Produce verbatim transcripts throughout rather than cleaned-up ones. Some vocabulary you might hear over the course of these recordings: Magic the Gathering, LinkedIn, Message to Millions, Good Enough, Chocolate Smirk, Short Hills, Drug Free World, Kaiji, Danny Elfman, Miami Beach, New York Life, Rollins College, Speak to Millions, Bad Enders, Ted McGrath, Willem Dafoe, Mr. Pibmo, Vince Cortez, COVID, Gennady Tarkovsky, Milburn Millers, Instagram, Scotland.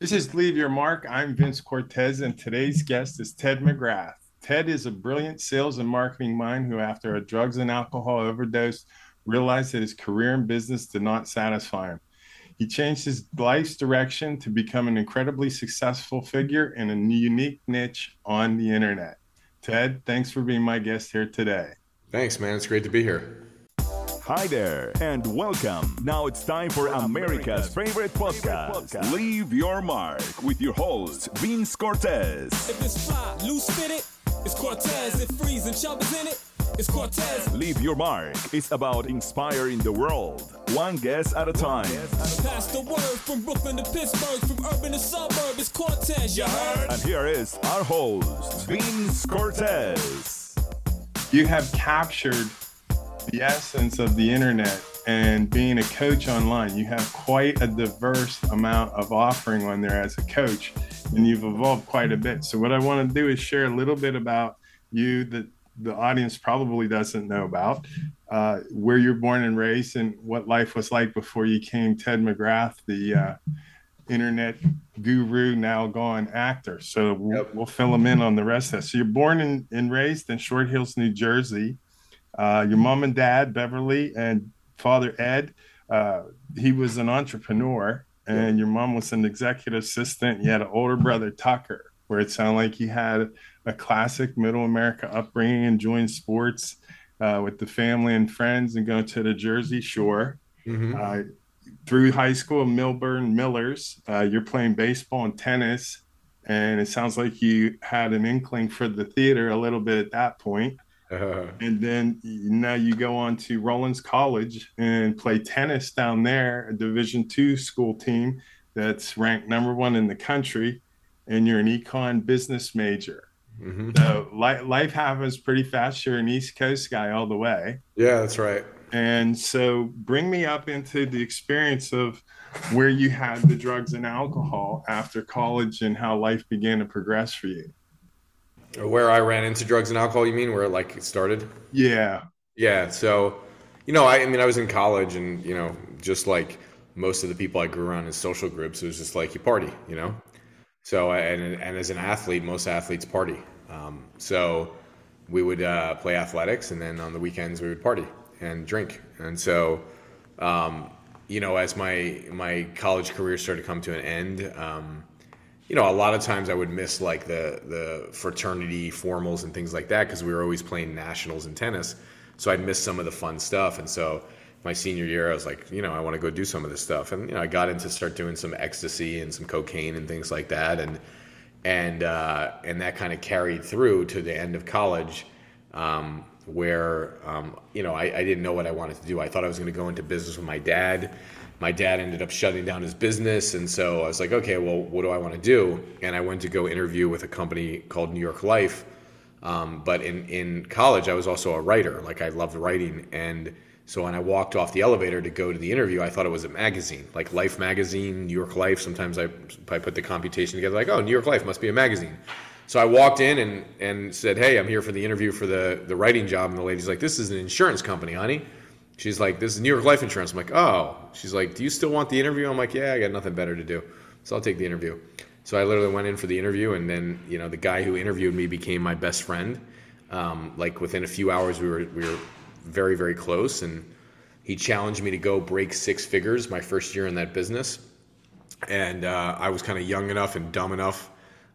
This is Leave Your Mark. I'm Vince Cortez, and today's guest is Ted McGrath. Ted is a brilliant sales and marketing mind who, after a drugs and alcohol overdose, realized that his career and business did not satisfy him. He changed his life's direction to become an incredibly successful figure in a unique niche on the internet. Ted, thanks for being my guest here today. Thanks, man. It's great to be here. Hi there, and welcome. Now it's time for America's, America's favorite, podcast, favorite podcast, Leave Your Mark, with your host, Vince Cortez. If it's fly, loose fit it, it's Cortez. If freeze and chub is in it, it's Cortez. Leave Your Mark is about inspiring the world, one guest at a time. Pass the word from Brooklyn to Pittsburgh, from urban to suburb, it's Cortez, you heard? And here is our host, Vince Cortez. You have captured the essence of the internet and being a coach online. You have quite a diverse amount of offering on there as a coach, and you've evolved quite a bit. So what I want to do is share a little bit about you that the audience probably doesn't know about, uh, where you're born and raised and what life was like before you came Ted McGrath, the uh, internet guru, now gone actor. So we'll, yep. we'll fill them in on the rest of that. So you're born and, and raised in Short Hills, New Jersey. Uh, your mom and dad, Beverly, and father Ed, uh, he was an entrepreneur, and your mom was an executive assistant. You had an older brother, Tucker, where it sounded like you had a classic middle America upbringing, enjoying sports uh, with the family and friends and going to the Jersey Shore. Mm-hmm. Uh, through high school, Milburn Millers, uh, you're playing baseball and tennis, and it sounds like you had an inkling for the theater a little bit at that point. Uh, and then now you go on to Rollins College and play tennis down there, a Division two school team that's ranked number one in the country, and you're an econ business major. Mm-hmm. So li- life happens pretty fast. You're an East Coast guy all the way. Yeah, that's right. And so bring me up into the experience of where you had the drugs and alcohol after college and how life began to progress for you. Where I ran into drugs and alcohol, you mean? Where like it started? Yeah. Yeah. So, you know, I, I mean, I was in college and, you know, just like most of the people I grew around in social groups, it was just like you party, you know? So, and and as an athlete, most athletes party. Um, so we would uh, play athletics, and then on the weekends we would party and drink. And so, um, you know, as my, my college career started to come to an end, um, you know, a lot of times I would miss like the the fraternity formals and things like that because we were always playing nationals in tennis. So I'd miss some of the fun stuff. And so my senior year, I was like, you know, I want to go do some of this stuff. And, you know, I got into start doing some ecstasy and some cocaine and things like that. And and uh, and that kind of carried through to the end of college um, where, um, you know, I, I didn't know what I wanted to do. I thought I was going to go into business with my dad. My dad ended up shutting down his business. And so I was like, okay, well, what do I want to do? And I went to go interview with a company called New York Life. Um, but in, in college, I was also a writer. Like I loved writing. And so when I walked off the elevator to go to the interview, I thought it was a magazine, like Life magazine, New York Life. Sometimes I, I put the computation together, like, oh, New York Life must be a magazine. So I walked in and, and said, hey, I'm here for the interview for the, the writing job. And the lady's like, this is an insurance company, honey. She's like, this is New York Life Insurance. I'm like, oh. She's like, do you still want the interview? I'm like, yeah, I got nothing better to do. So I'll take the interview. So I literally went in for the interview. And then, you know, the guy who interviewed me became my best friend. Um, like within a few hours, we were we were very, very close. And he challenged me to go break six figures my first year in that business. And uh, I was kind of young enough and dumb enough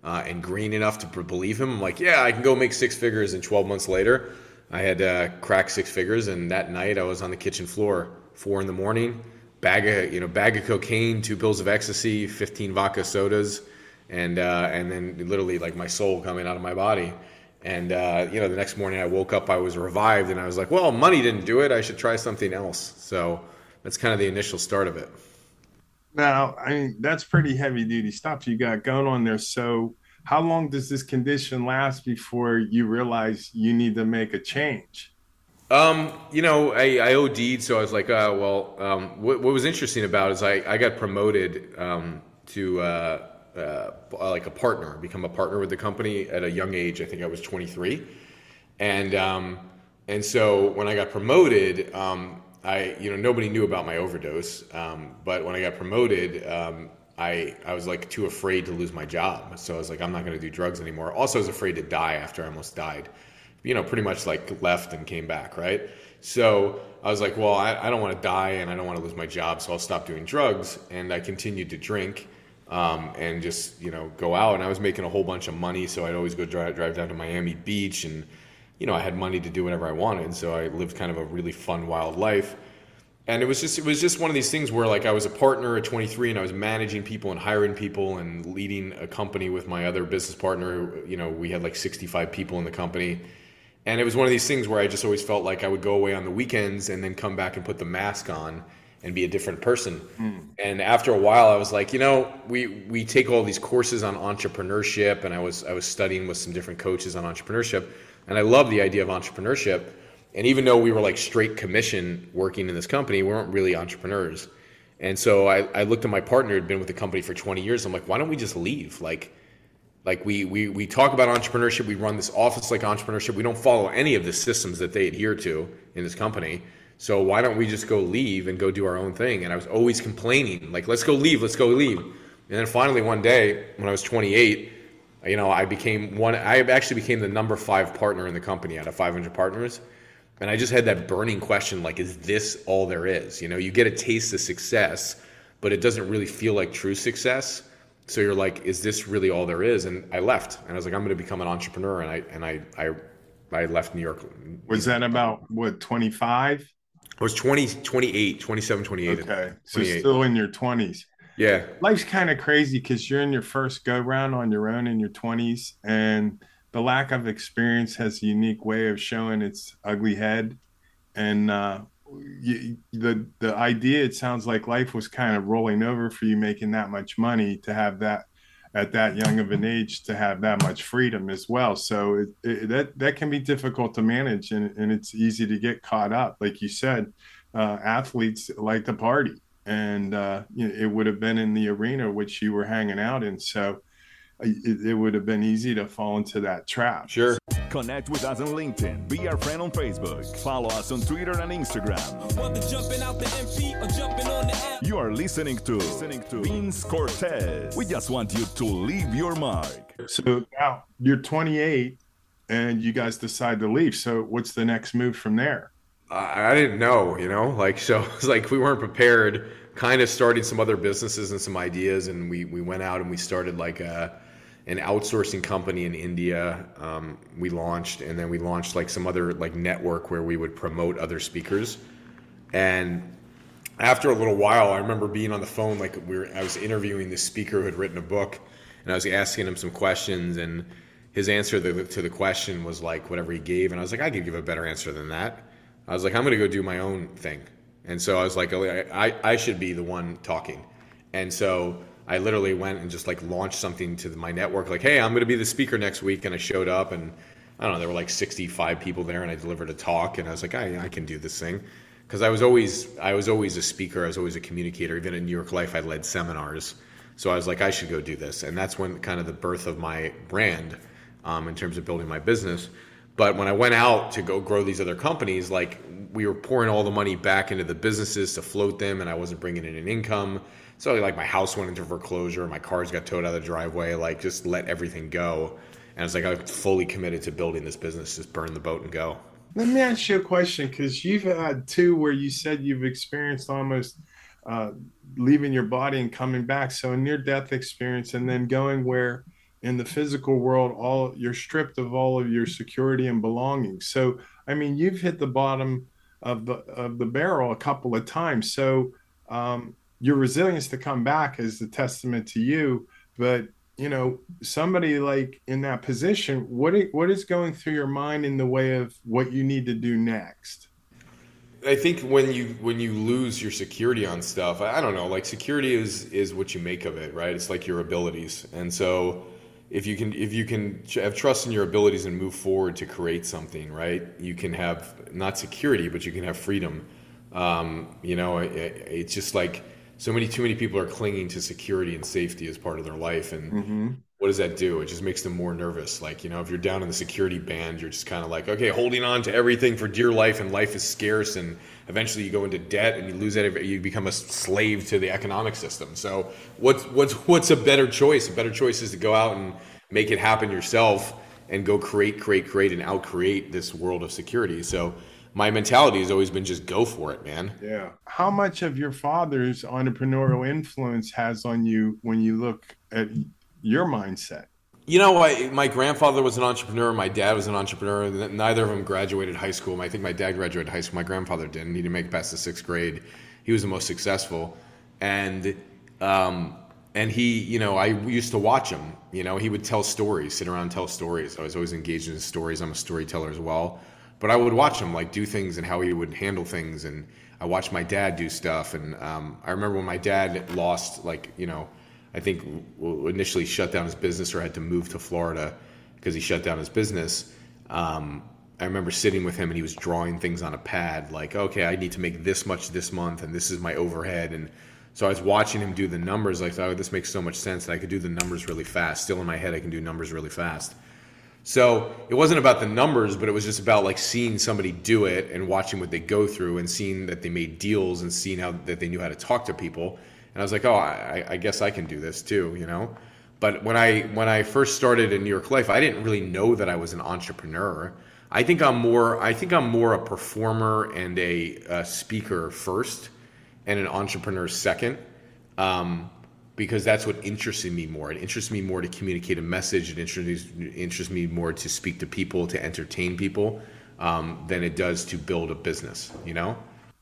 uh, and green enough to believe him. I'm like, yeah, I can go make six figures. And twelve months later, I had uh, cracked six figures, and that night I was on the kitchen floor, four in the morning, bag of you know bag of cocaine, two pills of ecstasy, fifteen vodka sodas, and uh, and then literally like my soul coming out of my body. And uh, you know the next morning I woke up, I was revived, and I was like, well, money didn't do it. I should try something else. So that's kind of the initial start of it. Now, I mean, that's pretty heavy duty stuff you got going on there. So how long does this condition last before you realize you need to make a change? Um, you know, I, I OD'd, so I was like, uh, well, um, what, what was interesting about it is I, I got promoted um, to uh, uh, like a partner, become a partner with the company at a young age. I think I was twenty-three. And um, and so when I got promoted, um, I you know, nobody knew about my overdose. Um, but when I got promoted, um, I, I was like too afraid to lose my job. So I was like, I'm not going to do drugs anymore. Also, I was afraid to die after I almost died, you know, pretty much like left and came back. Right. So I was like, well, I, I don't want to die and I don't want to lose my job. So I'll stop doing drugs. And I continued to drink um, and just, you know, go out. And I was making a whole bunch of money. So I'd always go drive, drive down to Miami Beach, and, you know, I had money to do whatever I wanted. So I lived kind of a really fun, wild life. And it was just it was just one of these things where, like, I was a partner at twenty-three, and I was managing people and hiring people and leading a company with my other business partner. You know, we had like sixty-five people in the company. And it was one of these things where I just always felt like I would go away on the weekends and then come back and put the mask on and be a different person. Mm. And after a while, I was like, you know, we we take all these courses on entrepreneurship, and I was I was studying with some different coaches on entrepreneurship, and I love the idea of entrepreneurship. And even though we were like straight commission working in this company, we weren't really entrepreneurs. And so I, I looked at my partner who'd been with the company for twenty years. I'm like, why don't we just leave? Like, like we, we, we talk about entrepreneurship. We run this office like entrepreneurship. We don't follow any of the systems that they adhere to in this company. So why don't we just go leave and go do our own thing? And I was always complaining, like, let's go leave, let's go leave. And then finally one day when I was twenty-eight, you know, I became one, I actually became the number five partner in the company out of five hundred partners. And I just had that burning question, like, is this all there is? You know, you get a taste of success, but it doesn't really feel like true success. So you're like, is this really all there is? And I left, and I was like, I'm going to become an entrepreneur. And I and I I, I left New York. Was that about, what, twenty-five? I was twenty, twenty-eight, twenty-seven, twenty-eight. Okay, so twenty-eight. Still in your twenties. Yeah. Life's kind of crazy because you're in your first go round on your own in your twenties, and the lack of experience has a unique way of showing its ugly head. And uh, you, the the idea, it sounds like life was kind of rolling over for you, making that much money to have that at that young of an age, to have that much freedom as well. So it, it, that, that can be difficult to manage, and, and it's easy to get caught up. Like you said, uh, athletes like to party, and uh, you know, it would have been in the arena which you were hanging out in. So it would have been easy to fall into that trap. Sure. Connect with us on LinkedIn. Be our friend on Facebook. Follow us on Twitter and Instagram. Whether jumping out the M P or jumping on the app. You are listening to, listening to Vince Cortez. We just want you to leave your mark. So now you're twenty-eight and you guys decide to leave. So what's the next move from there? I didn't know, you know, like, so it's like we weren't prepared. Kind of started some other businesses and some ideas, and we, we went out and we started like a an outsourcing company in India. Um, we launched, and then we launched like some other like network where we would promote other speakers. And after a little while, I remember being on the phone, like we were, I was interviewing this speaker who had written a book, and I was asking him some questions, and his answer to the, to the question was like whatever he gave. And I was like, I could give a better answer than that. I was like, I'm going to go do my own thing. And so I was like, I, I should be the one talking. And so I literally went and just like launched something to my network, like, hey, I'm going to be the speaker next week. And I showed up, and I don't know, there were like sixty-five people there, and I delivered a talk, and I was like, I, I can do this thing. Cause I was always, I was always a speaker. I was always a communicator. Even in New York Life, I led seminars. So I was like, I should go do this. And that's when kind of the birth of my brand, um, in terms of building my business. But when I went out to go grow these other companies, like we were pouring all the money back into the businesses to float them, and I wasn't bringing in an income. So like my house went into foreclosure, my cars got towed out of the driveway, like just let everything go. And I was like, I'm fully committed to building this business, just burn the boat and go. Let me ask you a question, because you've had two where you said you've experienced almost uh, leaving your body and coming back. So a near-death experience, and then going where in the physical world, all you're stripped of all of your security and belongings. So, I mean, you've hit the bottom of the of the barrel a couple of times. So um, your resilience to come back is a testament to you. But, you know, somebody like in that position, what what is going through your mind in the way of what you need to do next? I think when you when you lose your security on stuff, I don't know, like security is is what you make of it, right? It's like your abilities. And so If you can, if you can have trust in your abilities and move forward to create something, right? You can have not security, but you can have freedom. Um, you know, it, it's just like so many, too many people are clinging to security and safety as part of their life. And mm-hmm. what does that do? It just makes them more nervous. Like, you know, if you're down in the security band, you're just kind of like, okay, holding on to everything for dear life, and life is scarce. And eventually you go into debt and you lose that. You become a slave to the economic system. So what's, what's, what's a better choice? A better choice is to go out and make it happen yourself and go create, create, create, and out create this world of security. So my mentality has always been just go for it, man. Yeah. How much of your father's entrepreneurial influence has on you when you look at your mindset? You know, I, my grandfather was an entrepreneur. My dad was an entrepreneur. Neither of them graduated high school. I think my dad graduated high school. My grandfather didn't. He didn't make it past the sixth grade. He was the most successful. And um, and he, you know, I used to watch him. You know, he would tell stories, sit around and tell stories. I was always engaged in his stories. I'm a storyteller as well. But I would watch him like do things and how he would handle things. And I watched my dad do stuff. And um, I remember when my dad lost, like, you know, I think initially shut down his business or had to move to Florida because he shut down his business. Um, I remember sitting with him and he was drawing things on a pad like, okay, I need to make this much this month and this is my overhead. And so I was watching him do the numbers like, oh, this makes so much sense. And I could do the numbers really fast. Still in my head, I can do numbers really fast. So it wasn't about the numbers, but it was just about like seeing somebody do it and watching what they go through and seeing that they made deals and seeing how that they knew how to talk to people. And I was like, oh, I, I guess I can do this too, you know? But when I when I first started in New York Life, I didn't really know that I was an entrepreneur. I think I'm more I think I'm more a performer and a, a speaker first and an entrepreneur second. Um, Because that's what interested me more. It interests me more to communicate a message. It interests interests me more to speak to people, to entertain people, um, than it does to build a business. You know.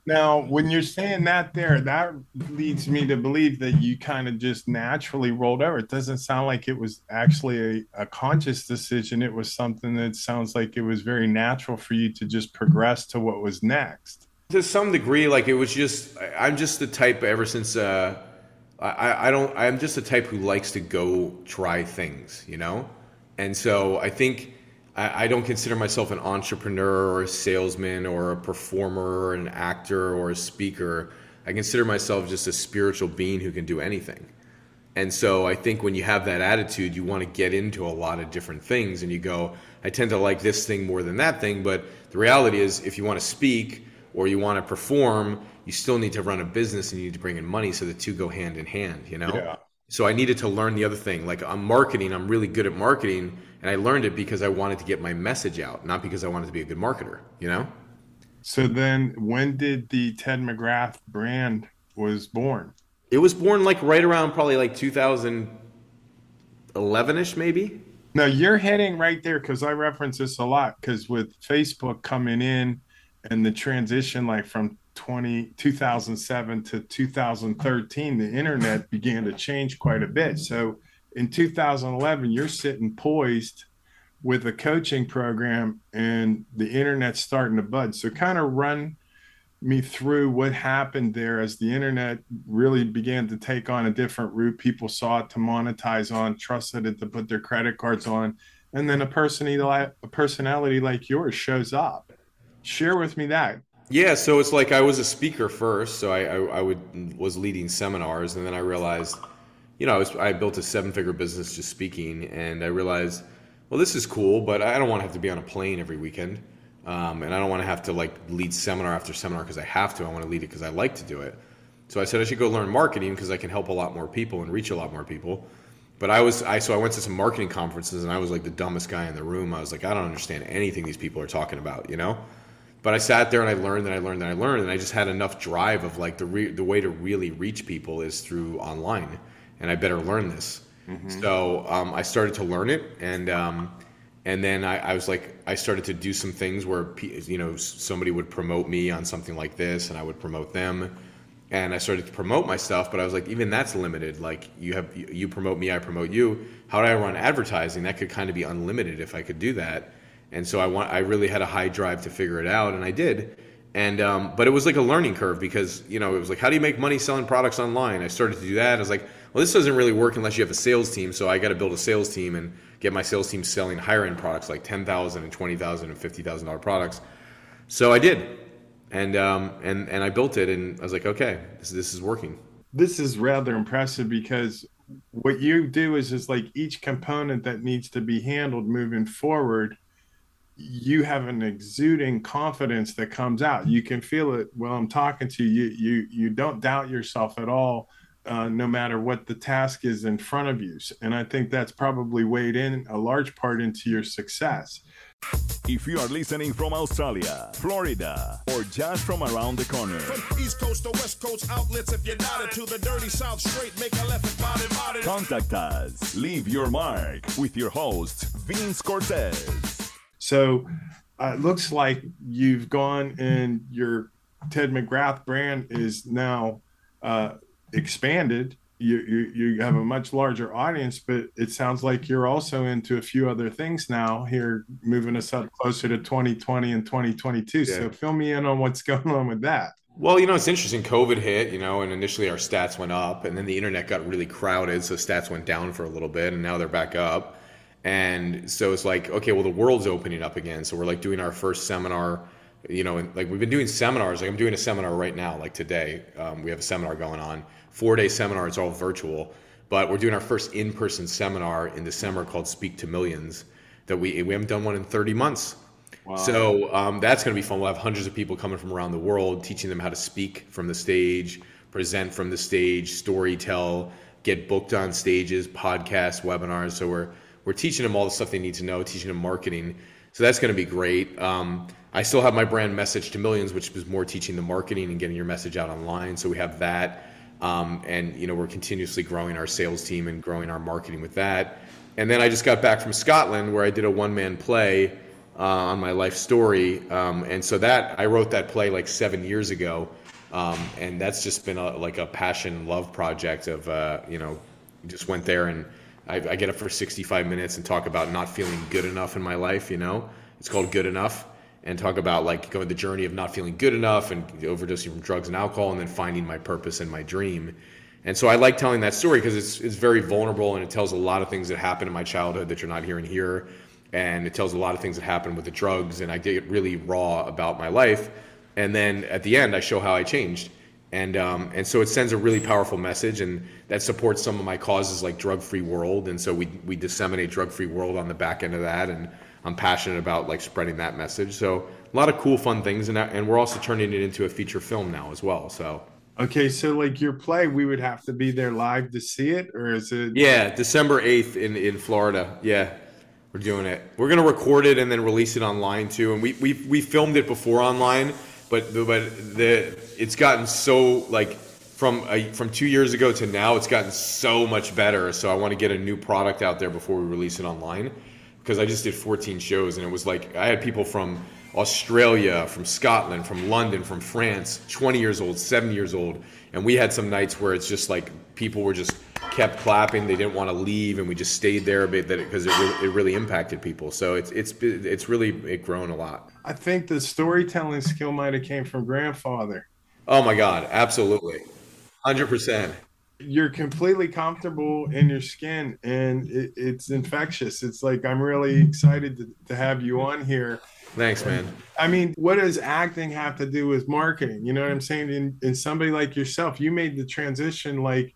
Now, when you're saying that, there, that leads me to believe that you kind of just naturally rolled over. It doesn't sound like it was actually a, a conscious decision. It was something that sounds like it was very natural for you to just progress to what was next. To some degree, like it was just. I'm just the type. Ever since. Uh, I, I don't, I'm just the type who likes to go try things, you know? And so I think I, I don't consider myself an entrepreneur or a salesman or a performer or an actor or a speaker. I consider myself just a spiritual being who can do anything. And so I think when you have that attitude, you want to get into a lot of different things and you go, I tend to like this thing more than that thing. But the reality is if you want to speak or you want to perform, you still need to run a business and you need to bring in money. So the two go hand in hand, you know? Yeah. So I needed to learn the other thing. Like I'm marketing, I'm really good at marketing. And I learned it because I wanted to get my message out, not because I wanted to be a good marketer, you know? So then when did the Ted McGrath brand was born? It was born like right around probably like two thousand eleven-ish maybe. Now you're heading right there because I reference this a lot because with Facebook coming in and the transition like from twenty, two thousand seven to two thousand thirteen, the internet began to change quite a bit. So in two thousand eleven, you're sitting poised with a coaching program and the internet's starting to bud. So kind of run me through what happened there as the internet really began to take on a different route. People saw it to monetize on, trusted it to put their credit cards on. And then a personality, a personality like yours shows up. Share with me that. Yeah, so it's like I was a speaker first, so I, I, I would was leading seminars, and then I realized, you know, I was I built a seven-figure business just speaking, and I realized, well, this is cool, but I don't want to have to be on a plane every weekend, um, and I don't want to have to like lead seminar after seminar because I have to. I want to lead it because I like to do it. So I said I should go learn marketing because I can help a lot more people and reach a lot more people. But I was I so I went to some marketing conferences, and I was like the dumbest guy in the room. I was like, I don't understand anything these people are talking about, you know. But I sat there and I learned and I learned and I learned and I just had enough drive of like the re- the way to really reach people is through online and I better learn this. Mm-hmm. So um, I started to learn it and um, and then I, I was like I started to do some things where you know somebody would promote me on something like this and I would promote them and I started to promote my stuff. But I was like even that's limited. Like you have you promote me, I promote you. How do I run advertising? That could kind of be unlimited if I could do that. And so I want, I really had a high drive to figure it out, and I did. And um, but it was like a learning curve because you know it was like, how do you make money selling products online? I started to do that. I was like, well, this doesn't really work unless you have a sales team. So I got to build a sales team and get my sales team selling higher end products like ten thousand and twenty thousand and fifty thousand dollar products. So I did, and um, and and I built it, and I was like, okay, this this is working. this is rather impressive, because what you do is is like each component that needs to be handled moving forward, you have an exuding confidence that comes out. You can feel it while I'm talking to you. You you, you don't doubt yourself at all, uh, no matter what the task is in front of you. And I think that's probably weighed in a large part into your success. If you are listening from Australia, Florida, or just from around the corner, from East Coast to West Coast outlets, if you're nodded to the dirty South straight, make a left about it, about it. Contact us. Leave your mark with your host, Vince Cortez. So uh, it looks like you've gone and your Ted McGrath brand is now uh, expanded. You, you you have a much larger audience, but it sounds like you're also into a few other things now here, moving us up closer to twenty twenty and twenty twenty-two. Yeah. So fill me in on what's going on with that. Well, you know, it's interesting. COVID hit, you know, and initially our stats went up, and then the internet got really crowded. So stats went down for a little bit, and now they're back up. And so it's like, okay, well, the world's opening up again. So we're like doing our first seminar, you know, and like we've been doing seminars, like I'm doing a seminar right now, like today, um, we have a seminar going on. Four-day seminar, it's all virtual, but we're doing our first in-person seminar in December called Speak to Millions, that we we haven't done one in thirty months. Wow. So um, that's going to be fun. We'll have hundreds of people coming from around the world, teaching them how to speak from the stage, present from the stage, story tell, get booked on stages, podcasts, webinars. So we're we're teaching them all the stuff they need to know, teaching them marketing. So that's going to be great. Um, I still have my brand Message to Millions, which is more teaching the marketing and getting your message out online. So we have that. Um, and, you know, we're continuously growing our sales team and growing our marketing with that. And then I just got back from Scotland, where I did a one-man play uh, on my life story. Um, and so that I wrote that play like seven years ago. Um, and that's just been a, like a passion love project of, uh, you know, just went there and I, I get up for sixty-five minutes and talk about not feeling good enough in my life. You know, it's called Good Enough. And talk about like going the journey of not feeling good enough and overdosing from drugs and alcohol, and then finding my purpose and my dream. And so I like telling that story because it's it's very vulnerable, and it tells a lot of things that happened in my childhood that you're not hearing here, and it tells a lot of things that happened with the drugs. And I get really raw about my life, and then at the end I show how I changed. And um, and so it sends a really powerful message, and that supports some of my causes like Drug Free World. And so we we disseminate Drug Free World on the back end of that, and I'm passionate about like spreading that message. So a lot of cool, fun things. And and we're also turning it into a feature film now as well. So. Okay. So like your play, we would have to be there live to see it, or is it? Yeah. December eighth in, in Florida. Yeah. We're doing it. We're going to record it and then release it online too. And we, we, we filmed it before online, but, but the, it's gotten so like from, a, from two years ago to now, it's gotten so much better. So I want to get a new product out there before we release it online. Because I just did fourteen shows, and it was like I had people from Australia, from Scotland, from London, from France, twenty years old, seven years old. And we had some nights where it's just like people were just kept clapping. They didn't want to leave, and we just stayed there a bit because it, really, it really impacted people. So it's it's it's really it grown a lot. I think the storytelling skill might have came from grandfather. Oh, my God. Absolutely. one hundred percent. You're completely comfortable in your skin, and it, it's infectious. It's like, I'm really excited to, to have you on here. Thanks, man. I mean, what does acting have to do with marketing? You know what I'm saying? And, and somebody like yourself, you made the transition. Like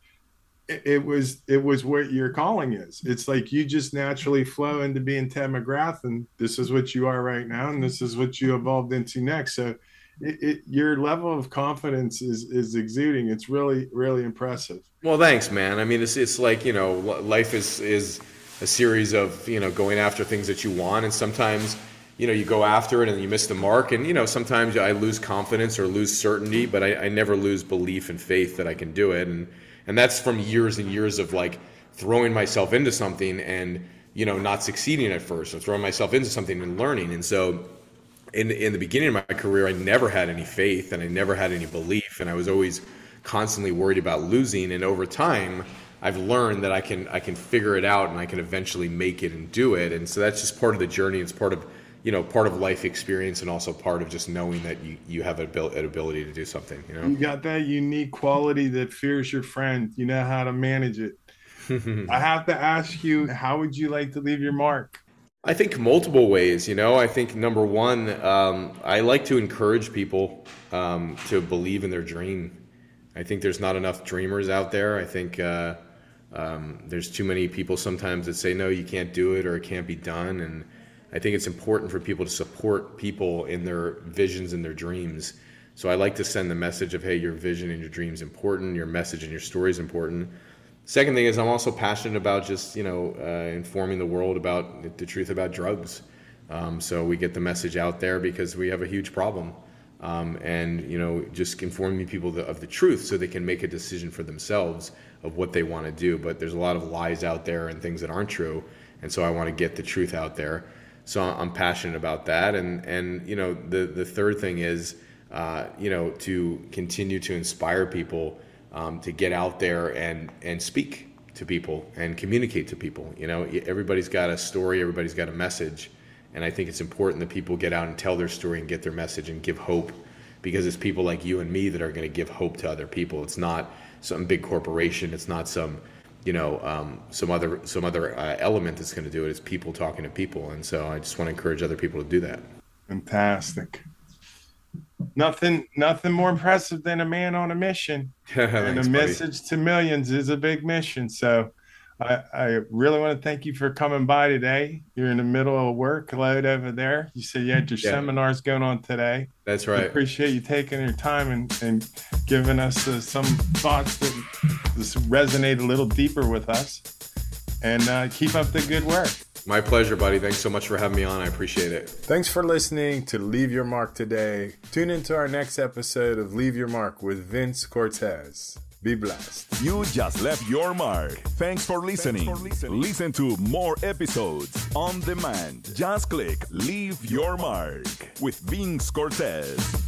it, it was, it was what your calling is. It's like, you just naturally flow into being Ted McGrath, and this is what you are right now. And this is what you evolved into next. So It, it, your level of confidence is, is exuding. It's really, really impressive. Well, thanks, man. I mean, it's it's like, you know, life is, is a series of, you know, going after things that you want. And sometimes, you know, you go after it and you miss the mark. And, you know, sometimes I lose confidence or lose certainty, but I, I never lose belief and faith that I can do it. And, and that's from years and years of like throwing myself into something and, you know, not succeeding at first, or throwing myself into something and learning. And so In, in the beginning of my career, I never had any faith, and I never had any belief, and I was always constantly worried about losing. And over time, I've learned that I can I can figure it out, and I can eventually make it and do it. And so that's just part of the journey. It's part of, you know, part of life experience, and also part of just knowing that you, you have an ability to do something. You know, you got that unique quality that fear's your friend. You know how to manage it. I have to ask you, how would you like to leave your mark? I think multiple ways, you know. I think number one, um, I like to encourage people um, to believe in their dream. I think there's not enough dreamers out there. I think uh, um, there's too many people sometimes that say, no, you can't do it or it can't be done. And I think it's important for people to support people in their visions and their dreams. So I like to send the message of, hey, your vision and your dream's important, your message and your story is important. Second thing is I'm also passionate about just, you know, uh, informing the world about the truth about drugs. Um, so we get the message out there because we have a huge problem. Um, and, you know, just informing people the, of the truth so they can make a decision for themselves of what they want to do. But there's a lot of lies out there and things that aren't true. And so I want to get the truth out there. So I'm passionate about that. And, and you know, the, the third thing is, uh, you know, to continue to inspire people um, to get out there and, and speak to people and communicate to people. You know, everybody's got a story, everybody's got a message. And I think it's important that people get out and tell their story and get their message and give hope, because it's people like you and me that are going to give hope to other people. It's not some big corporation. It's not some, you know, um, some other some other uh, element that's going to do it. It's people talking to people. And so I just want to encourage other people to do that. Fantastic. Nothing, nothing more impressive than a man on a mission. And Thanks, a message buddy. To millions is a big mission. So I, I really want to thank you for coming by today. You're in the middle of a workload over there. You said you had your yeah. seminars going on today. That's right. I appreciate you taking your time and, and giving us uh, some thoughts that resonate a little deeper with us. And uh, keep up the good work. My pleasure, buddy. Thanks so much for having me on. I appreciate it. Thanks for listening to Leave Your Mark today. Tune into our next episode of Leave Your Mark with Vince Cortez. Be blessed. You just left your mark. Thanks for listening. Thanks for listening. Listen to more episodes on demand. Just click Leave Your Mark with Vince Cortez.